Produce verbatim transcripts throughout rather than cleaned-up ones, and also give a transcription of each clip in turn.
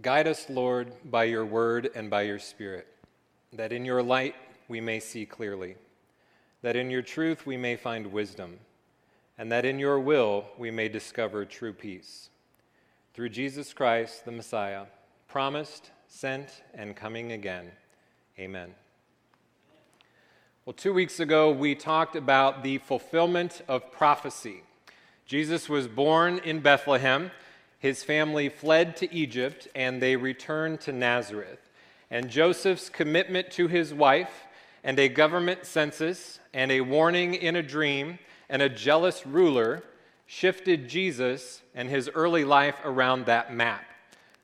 Guide us, Lord, by your word and by your spirit, that in your light we may see clearly, that in your truth we may find wisdom, and that in your will we may discover true peace. Through Jesus Christ, the Messiah, promised, sent, and coming again. Amen. Well, two weeks ago, we talked about the fulfillment of prophecy. Jesus was born in Bethlehem. His family fled to Egypt, and they returned to Nazareth. And Joseph's commitment to his wife, and a government census, and a warning in a dream, and a jealous ruler shifted Jesus and his early life around that map.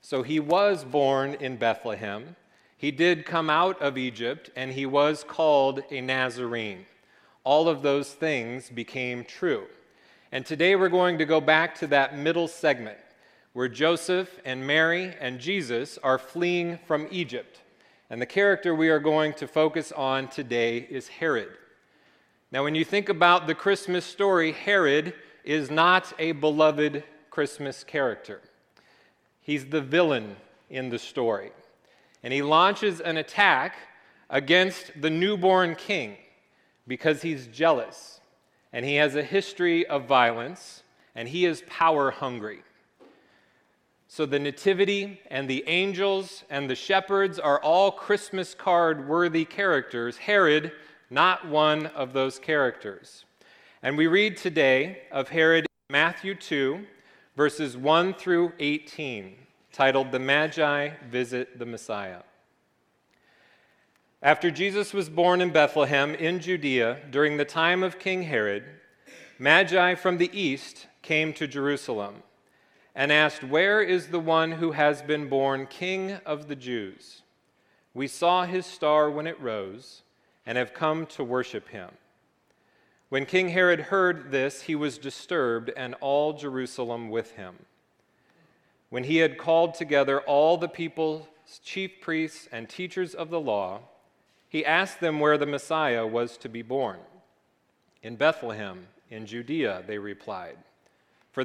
So he was born in Bethlehem. He did come out of Egypt, and he was called a Nazarene. All of those things became true. And today we're going to go back to that middle segment, where Joseph and Mary and Jesus are fleeing from Egypt. And the character we are going to focus on today is Herod. Now, when you think about the Christmas story, Herod is not a beloved Christmas character. He's the villain in the story. And he launches an attack against the newborn king because he's jealous. And he has a history of violence. And he is power hungry. So the nativity and the angels and the shepherds are all Christmas card-worthy characters. Herod, not one of those characters. And we read today of Herod in Matthew two, verses one through eighteen, titled, "The Magi Visit the Messiah." After Jesus was born in Bethlehem in Judea during the time of King Herod, Magi from the east came to Jerusalem and asked, "Where is the one who has been born King of the Jews? We saw his star when it rose, and have come to worship him." When King Herod heard this, he was disturbed, and all Jerusalem with him. When he had called together all the people's chief priests and teachers of the law, he asked them where the Messiah was to be born. "In Bethlehem, in Judea," they replied. "For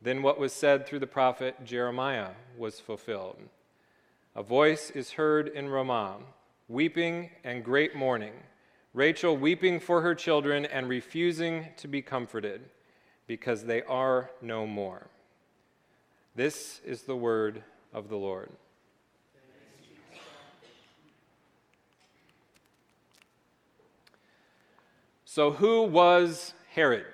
Then what was said through the prophet Jeremiah was fulfilled. "A voice is heard in Ramah, weeping and great mourning, Rachel weeping for her children and refusing to be comforted, because they are no more." This is the word of the Lord. So who was Herod?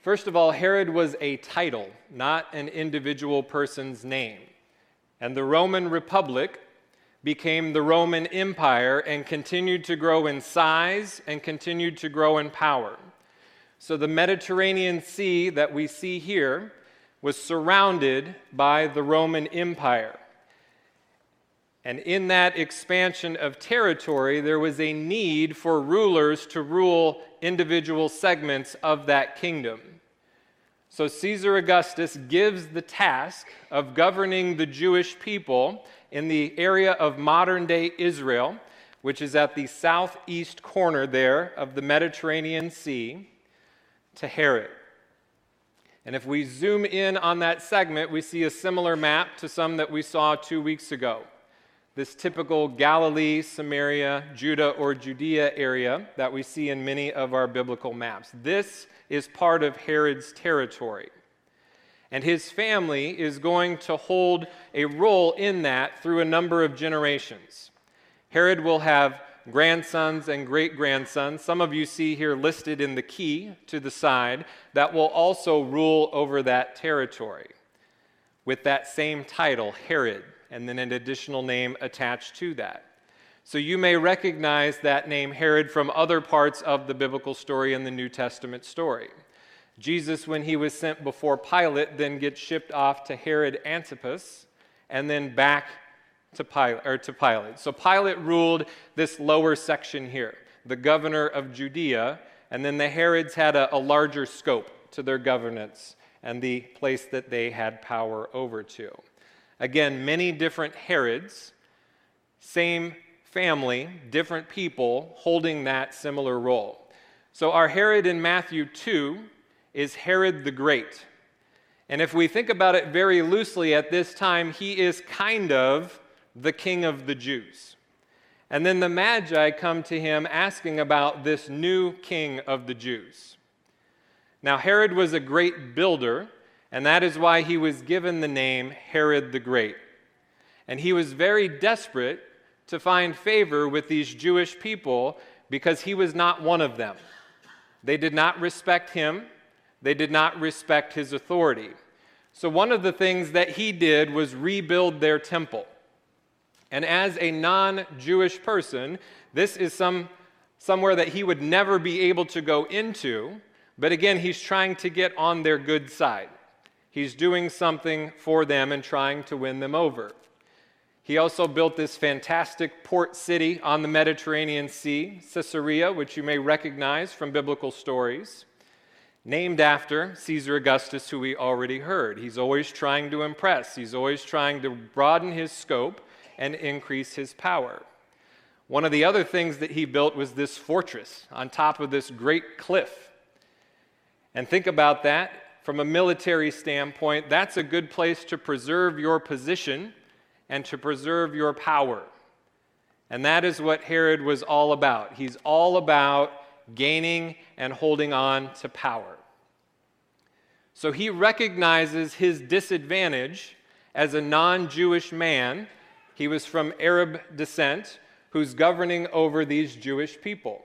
First of all, Herod was a title, not an individual person's name. And the Roman Republic became the Roman Empire and continued to grow in size and continued to grow in power. So the Mediterranean Sea that we see here was surrounded by the Roman Empire. And in that expansion of territory, there was a need for rulers to rule individual segments of that kingdom. So Caesar Augustus gives the task of governing the Jewish people in the area of modern-day Israel, which is at the southeast corner there of the Mediterranean Sea, to Herod. And if we zoom in on that segment, we see a similar map to some that we saw two weeks ago. This typical Galilee, Samaria, Judah, or Judea area that we see in many of our biblical maps. This is part of Herod's territory. And his family is going to hold a role in that through a number of generations. Herod will have grandsons and great-grandsons, some of you see here listed in the key to the side, that will also rule over that territory with that same title, Herod, and then an additional name attached to that. So you may recognize that name Herod from other parts of the biblical story and the New Testament story. Jesus, when he was sent before Pilate, then gets shipped off to Herod Antipas and then back to Pilate, or to Pilate. So Pilate ruled this lower section here, the governor of Judea, and then the Herods had a, a larger scope to their governance and the place that they had power over to. Again, many different Herods, same family, different people holding that similar role. So our Herod in Matthew two is Herod the Great. And if we think about it very loosely at this time, he is kind of the king of the Jews. And then the Magi come to him asking about this new king of the Jews. Now, Herod was a great builder, and that is why he was given the name Herod the Great. And he was very desperate to find favor with these Jewish people because he was not one of them. They did not respect him. They did not respect his authority. So one of the things that he did was rebuild their temple. And as a non-Jewish person, this is some, somewhere that he would never be able to go into, but again, he's trying to get on their good side. He's doing something for them and trying to win them over. He also built this fantastic port city on the Mediterranean Sea, Caesarea, which you may recognize from biblical stories, named after Caesar Augustus, who we already heard. He's always trying to impress. He's always trying to broaden his scope and increase his power. One of the other things that he built was this fortress on top of this great cliff. And think about that from a military standpoint. That's a good place to preserve your position and to preserve your power. And that is what Herod was all about. He's all about gaining and holding on to power. So he recognizes his disadvantage as a non-Jewish man. He was from Arab descent, who's governing over these Jewish people.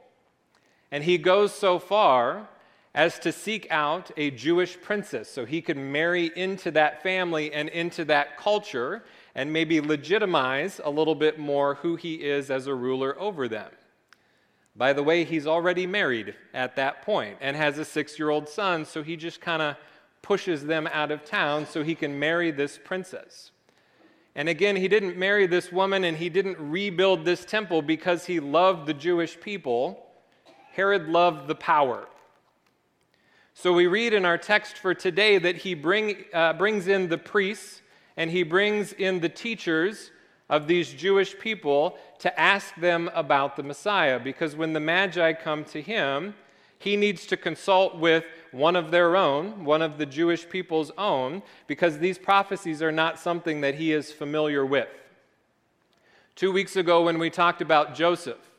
And he goes so far as to seek out a Jewish princess so he could marry into that family and into that culture and maybe legitimize a little bit more who he is as a ruler over them. By the way, he's already married at that point and has a six-year-old son, so he just kind of pushes them out of town so he can marry this princess. And again, he didn't marry this woman and he didn't rebuild this temple because he loved the Jewish people. Herod loved the power. So we read in our text for today that he bring, uh, brings in the priests and he brings in the teachers of these Jewish people to ask them about the Messiah, because when the Magi come to him, he needs to consult with one of their own, one of the Jewish people's own, because these prophecies are not something that he is familiar with. Two weeks ago when we talked about Joseph,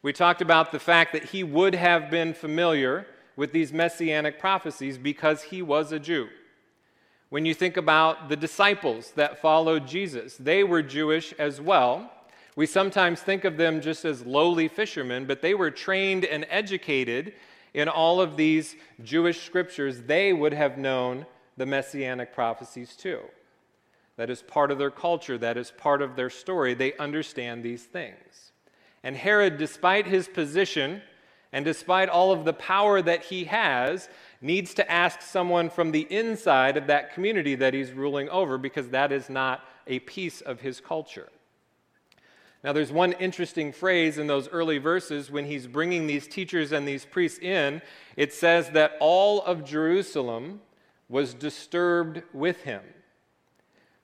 we talked about the fact that he would have been familiar with these messianic prophecies because he was a Jew. When you think about the disciples that followed Jesus, they were Jewish as well. We sometimes think of them just as lowly fishermen, but they were trained and educated in all of these Jewish scriptures. They would have known the messianic prophecies too. That is part of their culture. That is part of their story. They understand these things. And Herod, despite his position and despite all of the power that he has, needs to ask someone from the inside of that community that he's ruling over, because that is not a piece of his culture. Now, there's one interesting phrase in those early verses when he's bringing these teachers and these priests in. It says that all of Jerusalem was disturbed with him.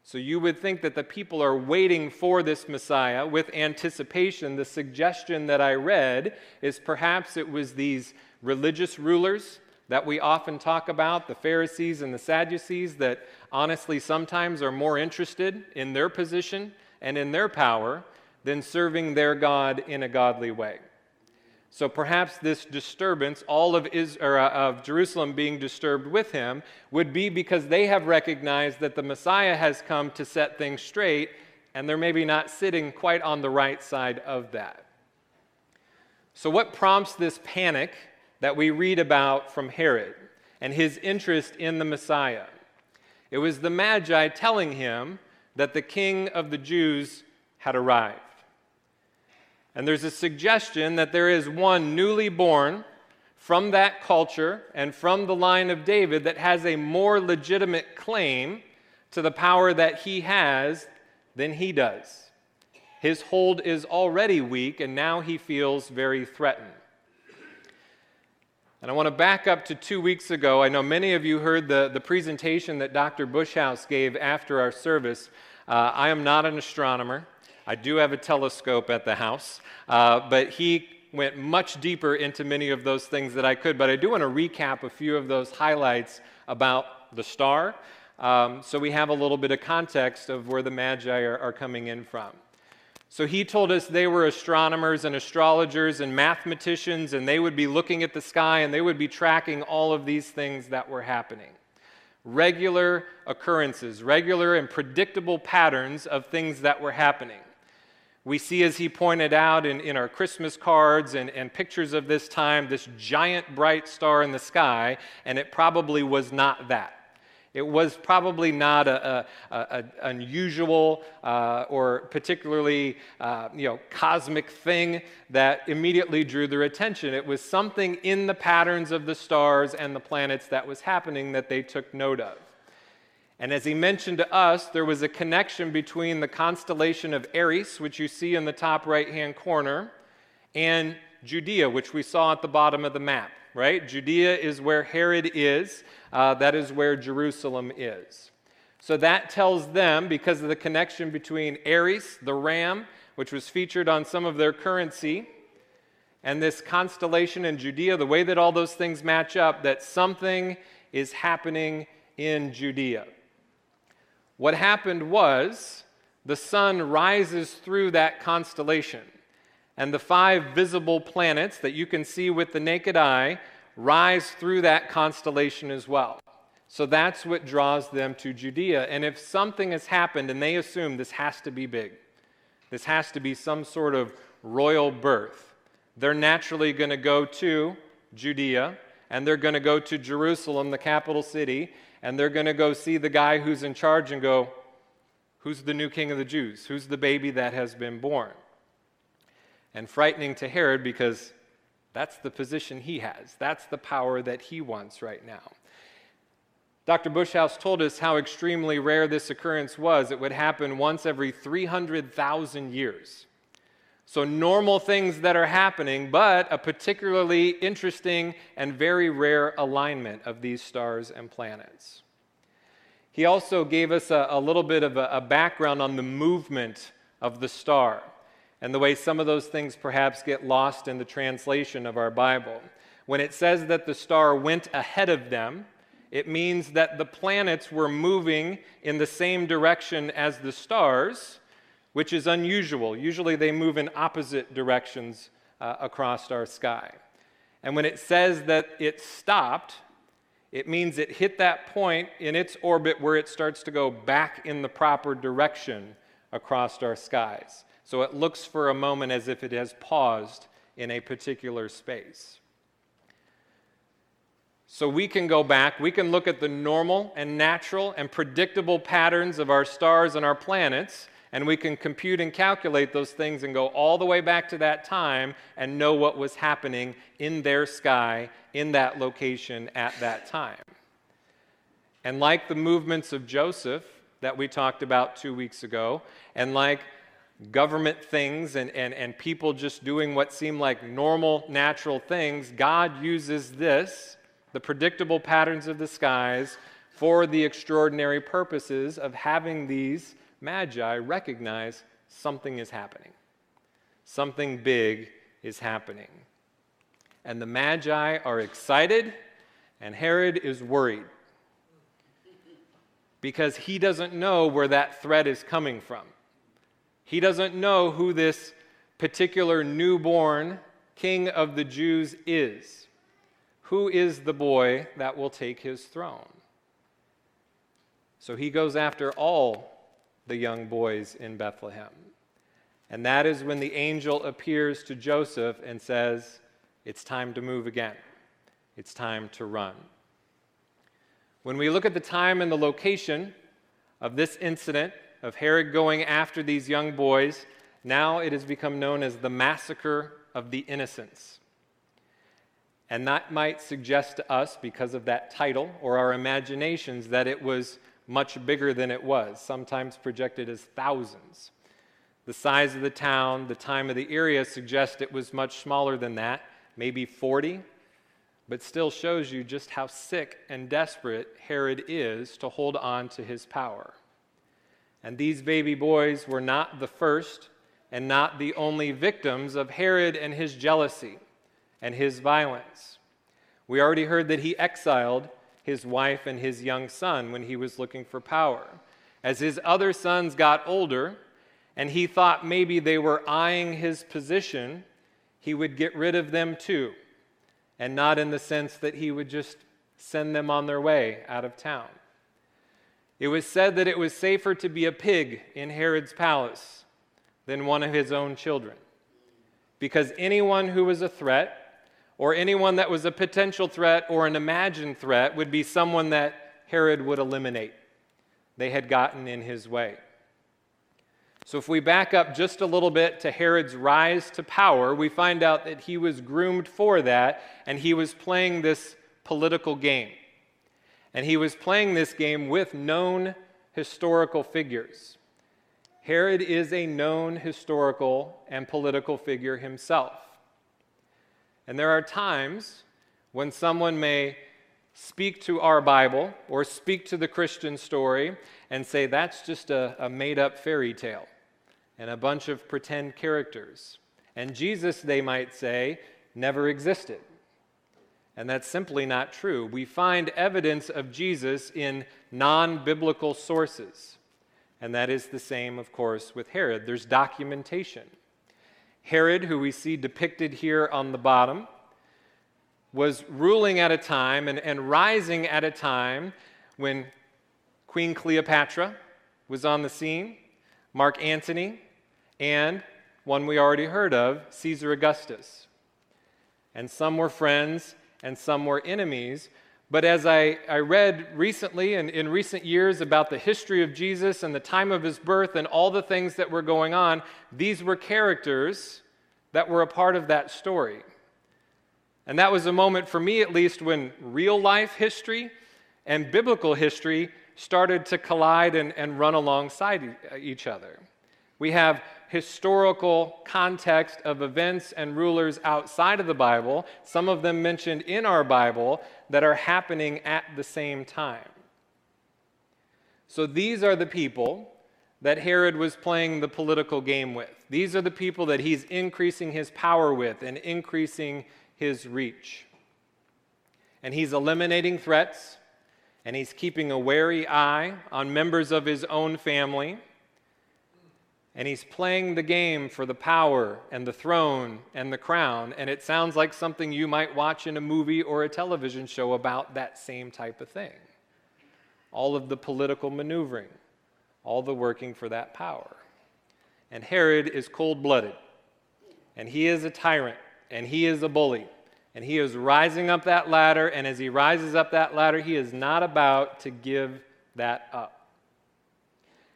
So you would think that the people are waiting for this Messiah with anticipation. The suggestion that I read is perhaps it was these religious rulers that we often talk about, the Pharisees and the Sadducees, that honestly sometimes are more interested in their position and in their power than serving their God in a godly way. So perhaps this disturbance, all of, Israel, or of Jerusalem being disturbed with him, would be because they have recognized that the Messiah has come to set things straight, and they're maybe not sitting quite on the right side of that. So what prompts this panic that we read about from Herod and his interest in the Messiah? It was the Magi telling him that the king of the Jews had arrived. And there's a suggestion that there is one newly born from that culture and from the line of David that has a more legitimate claim to the power that he has than he does. His hold is already weak, and now he feels very threatened. And I want to back up to two weeks ago. I know many of you heard the, the presentation that Doctor Bushhouse gave after our service. Uh, I am not an astronomer. I do have a telescope at the house, uh, but he went much deeper into many of those things that I could. But I do want to recap a few of those highlights about the star, um, so we have a little bit of context of where the Magi are, are coming in from. So he told us they were astronomers and astrologers and mathematicians, and they would be looking at the sky, and they would be tracking all of these things that were happening. Regular occurrences, regular and predictable patterns of things that were happening. We see, as he pointed out in, in our Christmas cards and, and pictures of this time, this giant bright star in the sky, and it probably was not that. It was probably not a, a, a unusual uh, or particularly uh, you know, cosmic thing that immediately drew their attention. It was something in the patterns of the stars and the planets that was happening that they took note of. And as he mentioned to us, there was a connection between the constellation of Aries, which you see in the top right-hand corner, and Judea, which we saw at the bottom of the map, right? Judea is where Herod is. Uh, that is where Jerusalem is. So that tells them, because of the connection between Aries, the ram, which was featured on some of their currency, and this constellation in Judea, the way that all those things match up, that something is happening in Judea. What happened was the sun rises through that constellation, and the five visible planets that you can see with the naked eye rise through that constellation as well. So that's what draws them to Judea. And if something has happened, and they assume this has to be big, this has to be some sort of royal birth, they're naturally going to go to Judea, and they're going to go to Jerusalem, the capital city, and they're going to go see the guy who's in charge and go, who's the new king of the Jews? Who's the baby that has been born? And frightening to Herod, because that's the position he has. That's the power that he wants right now. Doctor Bushhouse told us how extremely rare this occurrence was. It would happen once every three hundred thousand years. So normal things that are happening, but a particularly interesting and very rare alignment of these stars and planets. He also gave us a, a little bit of a, a background on the movement of the star, and the way some of those things perhaps get lost in the translation of our Bible. When it says that the star went ahead of them, it means that the planets were moving in the same direction as the stars, which is unusual. Usually they move in opposite directions uh, across our sky. And when it says that it stopped, it means it hit that point in its orbit where it starts to go back in the proper direction across our skies. So it looks for a moment as if it has paused in a particular space. So we can go back, we can look at the normal and natural and predictable patterns of our stars and our planets, and we can compute and calculate those things and go all the way back to that time and know what was happening in their sky, in that location, at that time. And like the movements of Joseph that we talked about two weeks ago, and like government things and, and, and people just doing what seem like normal, natural things, God uses this, the predictable patterns of the skies, for the extraordinary purposes of having these magi recognize something is happening. Something big is happening. And the magi are excited, and Herod is worried because he doesn't know where that threat is coming from. He doesn't know who this particular newborn king of the Jews is. Who is the boy that will take his throne? So he goes after all the young boys in Bethlehem. And that is when the angel appears to Joseph and says, it's time to move again. It's time to run. When we look at the time and the location of this incident, of Herod going after these young boys, now it has become known as the Massacre of the Innocents. And that might suggest to us, because of that title or our imaginations, that it was much bigger than it was, sometimes projected as thousands. The size of the town, the time of the area suggests it was much smaller than that, maybe forty, but still shows you just how sick and desperate Herod is to hold on to his power. And these baby boys were not the first and not the only victims of Herod and his jealousy and his violence. We already heard that he exiled his wife and his young son when he was looking for power. As his other sons got older, and he thought maybe they were eyeing his position, he would get rid of them too, and not in the sense that he would just send them on their way out of town. It was said that it was safer to be a pig in Herod's palace than one of his own children, because anyone who was a threat, or anyone that was a potential threat or an imagined threat, would be someone that Herod would eliminate. They had gotten in his way. So if we back up just a little bit to Herod's rise to power, we find out that he was groomed for that, and he was playing this political game. And he was playing this game with known historical figures. Herod is a known historical and political figure himself. And there are times when someone may speak to our Bible or speak to the Christian story and say, that's just a, a made-up fairy tale and a bunch of pretend characters. And Jesus, they might say, never existed. And that's simply not true. We find evidence of Jesus in non-biblical sources. And that is the same, of course, with Herod. There's documentation. Herod, who we see depicted here on the bottom, was ruling at a time and, and rising at a time when Queen Cleopatra was on the scene, Mark Antony, and one we already heard of, Caesar Augustus. And some were friends, and some were enemies. But as I, I read recently and in recent years about the history of Jesus and the time of his birth and all the things that were going on, these were characters that were a part of that story. And that was a moment for me, at least, when real life history and biblical history started to collide and, and run alongside each other. We have historical context of events and rulers outside of the Bible, some of them mentioned in our Bible, that are happening at the same time. So these are the people that Herod was playing the political game with. These are the people that he's increasing his power with and increasing his reach. And he's eliminating threats, and he's keeping a wary eye on members of his own family. And he's playing the game for the power and the throne and the crown, and it sounds like something you might watch in a movie or a television show about that same type of thing. All of the political maneuvering, all the working for that power. And Herod is cold-blooded, and he is a tyrant, and he is a bully, and he is rising up that ladder, and as he rises up that ladder, he is not about to give that up.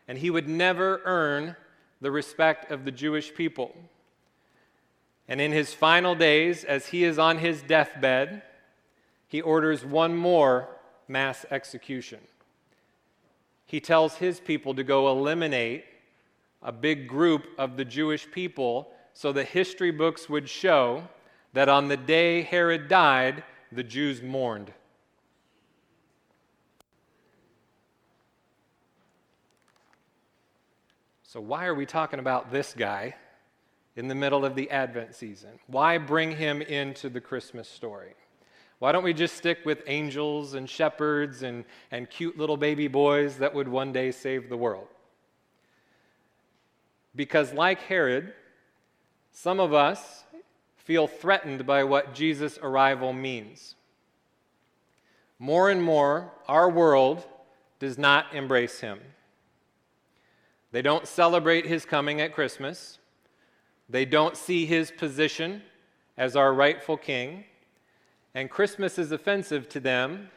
And he would never earn the respect of the Jewish people. And in his final days, as he is on his deathbed, he orders one more mass execution. He tells his people to go eliminate a big group of the Jewish people so the history books would show that on the day Herod died, the Jews mourned. So why are we talking about this guy in the middle of the Advent season? Why bring him into the Christmas story? Why don't we just stick with angels and shepherds and, and cute little baby boys that would one day save the world? Because like Herod, some of us feel threatened by what Jesus' arrival means. More and more, our world does not embrace him. They don't celebrate his coming at Christmas. They don't see his position as our rightful king. And Christmas is offensive to them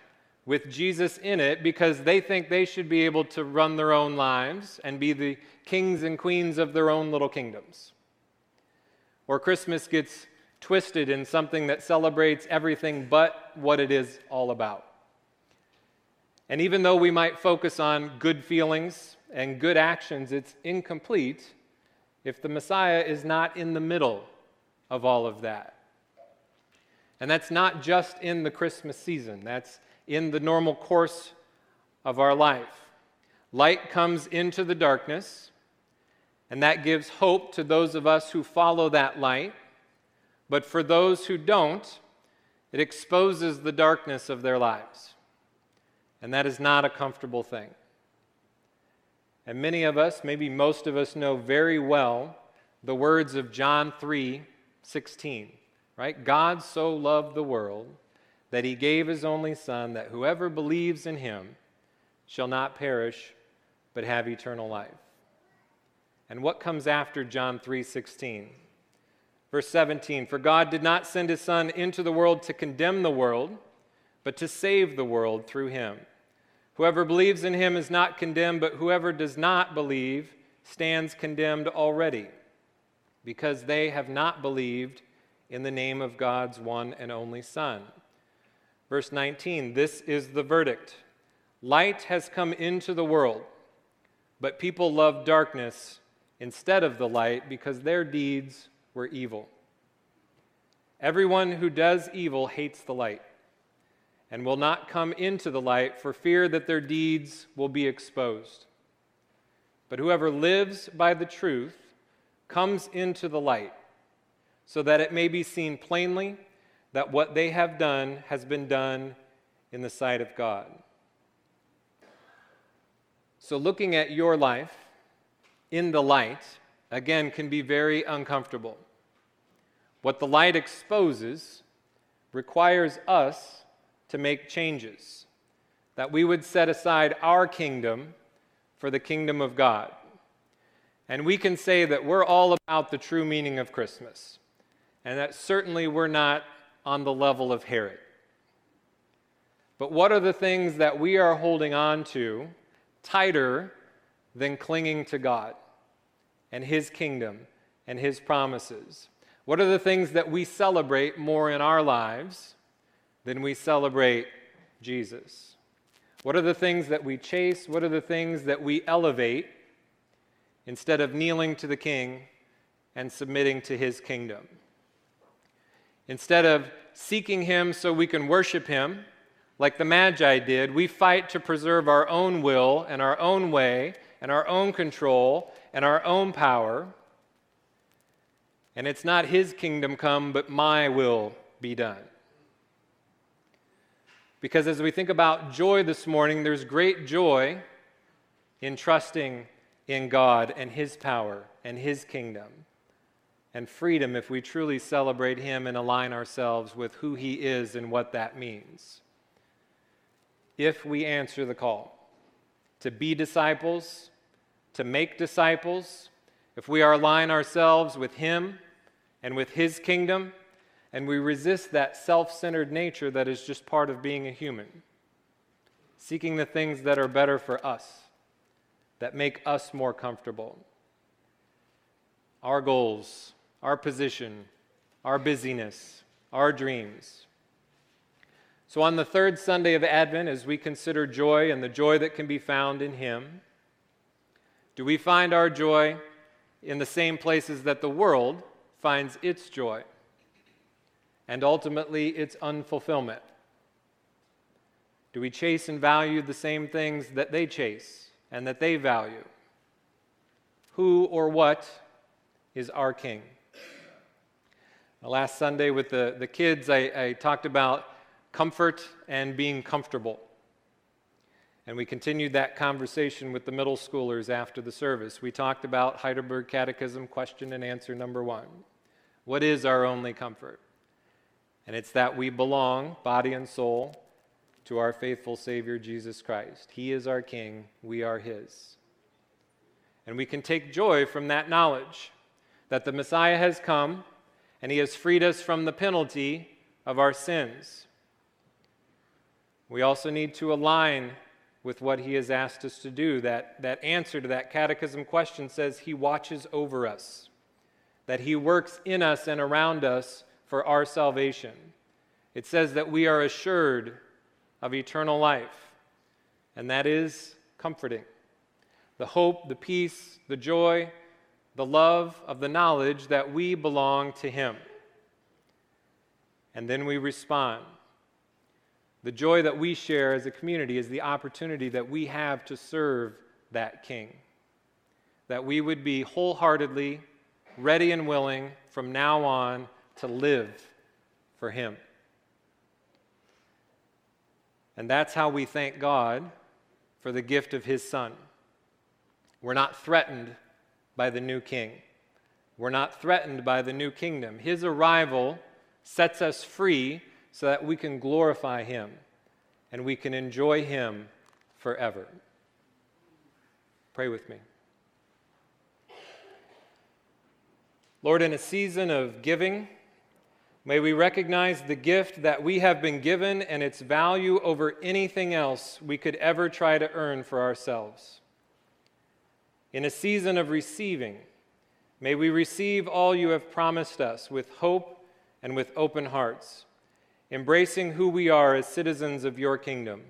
with Jesus in it because they think they should be able to run their own lives and be the kings and queens of their own little kingdoms. Or Christmas gets twisted in something that celebrates everything but what it is all about. And even though we might focus on good feelings and good actions, it's incomplete if the Messiah is not in the middle of all of that. And that's not just in the Christmas season, that's in the normal course of our life. Light comes into the darkness, and that gives hope to those of us who follow that light. But for those who don't, it exposes the darkness of their lives. And that is not a comfortable thing. And many of us, maybe most of us, know very well the words of John three sixteen, right? God so loved the world that he gave his only son, that whoever believes in him shall not perish but have eternal life. And what comes after John three sixteen? Verse seventeen, for God did not send his son into the world to condemn the world, but to save the world through him. Whoever believes in him is not condemned, but whoever does not believe stands condemned already, because they have not believed in the name of God's one and only Son. Verse nineteen, this is the verdict. Light has come into the world, but people love darkness instead of the light because their deeds were evil. Everyone who does evil hates the light and will not come into the light for fear that their deeds will be exposed. But whoever lives by the truth comes into the light, so that it may be seen plainly that what they have done has been done in the sight of God. So looking at your life in the light, again, can be very uncomfortable. What the light exposes requires us to make changes, that we would set aside our kingdom for the kingdom of God. And we can say that we're all about the true meaning of Christmas, and that certainly we're not on the level of Herod. But what are the things that we are holding on to tighter than clinging to God and his kingdom and his promises? What are the things that we celebrate more in our lives then we celebrate Jesus? What are the things that we chase? What are the things that we elevate instead of kneeling to the King and submitting to his kingdom? Instead of seeking him so we can worship him, like the Magi did, we fight to preserve our own will and our own way and our own control and our own power. And it's not his kingdom come, but my will be done. Because as we think about joy this morning, there's great joy in trusting in God and his power and his kingdom, and freedom if we truly celebrate him and align ourselves with who he is and what that means. If we answer the call to be disciples, to make disciples, if we align ourselves with him and with his kingdom, and we resist that self-centered nature that is just part of being a human, seeking the things that are better for us, that make us more comfortable. Our goals, our position, our busyness, our dreams. So on the third Sunday of Advent, as we consider joy and the joy that can be found in Him, do we find our joy in the same places that the world finds its joy and ultimately its unfulfillment? Do we chase and value the same things that they chase and that they value? Who or what is our King? Now, last Sunday with the, the kids, I, I talked about comfort and being comfortable. And we continued that conversation with the middle schoolers after the service. We talked about Heidelberg Catechism question and answer number one. What is our only comfort? And it's that we belong, body and soul, to our faithful Savior, Jesus Christ. He is our King. We are His. And we can take joy from that knowledge that the Messiah has come and He has freed us from the penalty of our sins. We also need to align with what He has asked us to do. That, that answer to that catechism question says He watches over us, that He works in us and around us for our salvation. It says that we are assured of eternal life, and that is comforting. The hope, the peace, the joy, the love of the knowledge that we belong to Him. And then we respond. The joy that we share as a community is the opportunity that we have to serve that King. That we would be wholeheartedly ready and willing from now on to live for Him. And that's how we thank God for the gift of His Son. We're not threatened by the new King. We're not threatened by the new kingdom. His arrival sets us free so that we can glorify Him and we can enjoy Him forever. Pray with me. Lord, in a season of giving, may we recognize the gift that we have been given and its value over anything else we could ever try to earn for ourselves. In a season of receiving, may we receive all You have promised us with hope and with open hearts, embracing who we are as citizens of Your kingdom.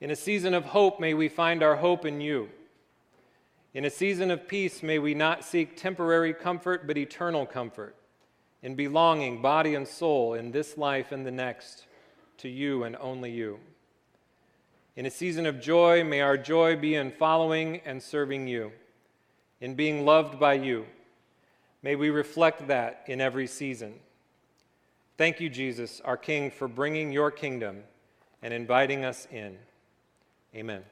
In a season of hope, may we find our hope in You. In a season of peace, may we not seek temporary comfort, but eternal comfort, in belonging, body and soul, in this life and the next, to You and only You. In a season of joy, may our joy be in following and serving You, in being loved by You. May we reflect that in every season. Thank You, Jesus, our King, for bringing Your kingdom and inviting us in. Amen.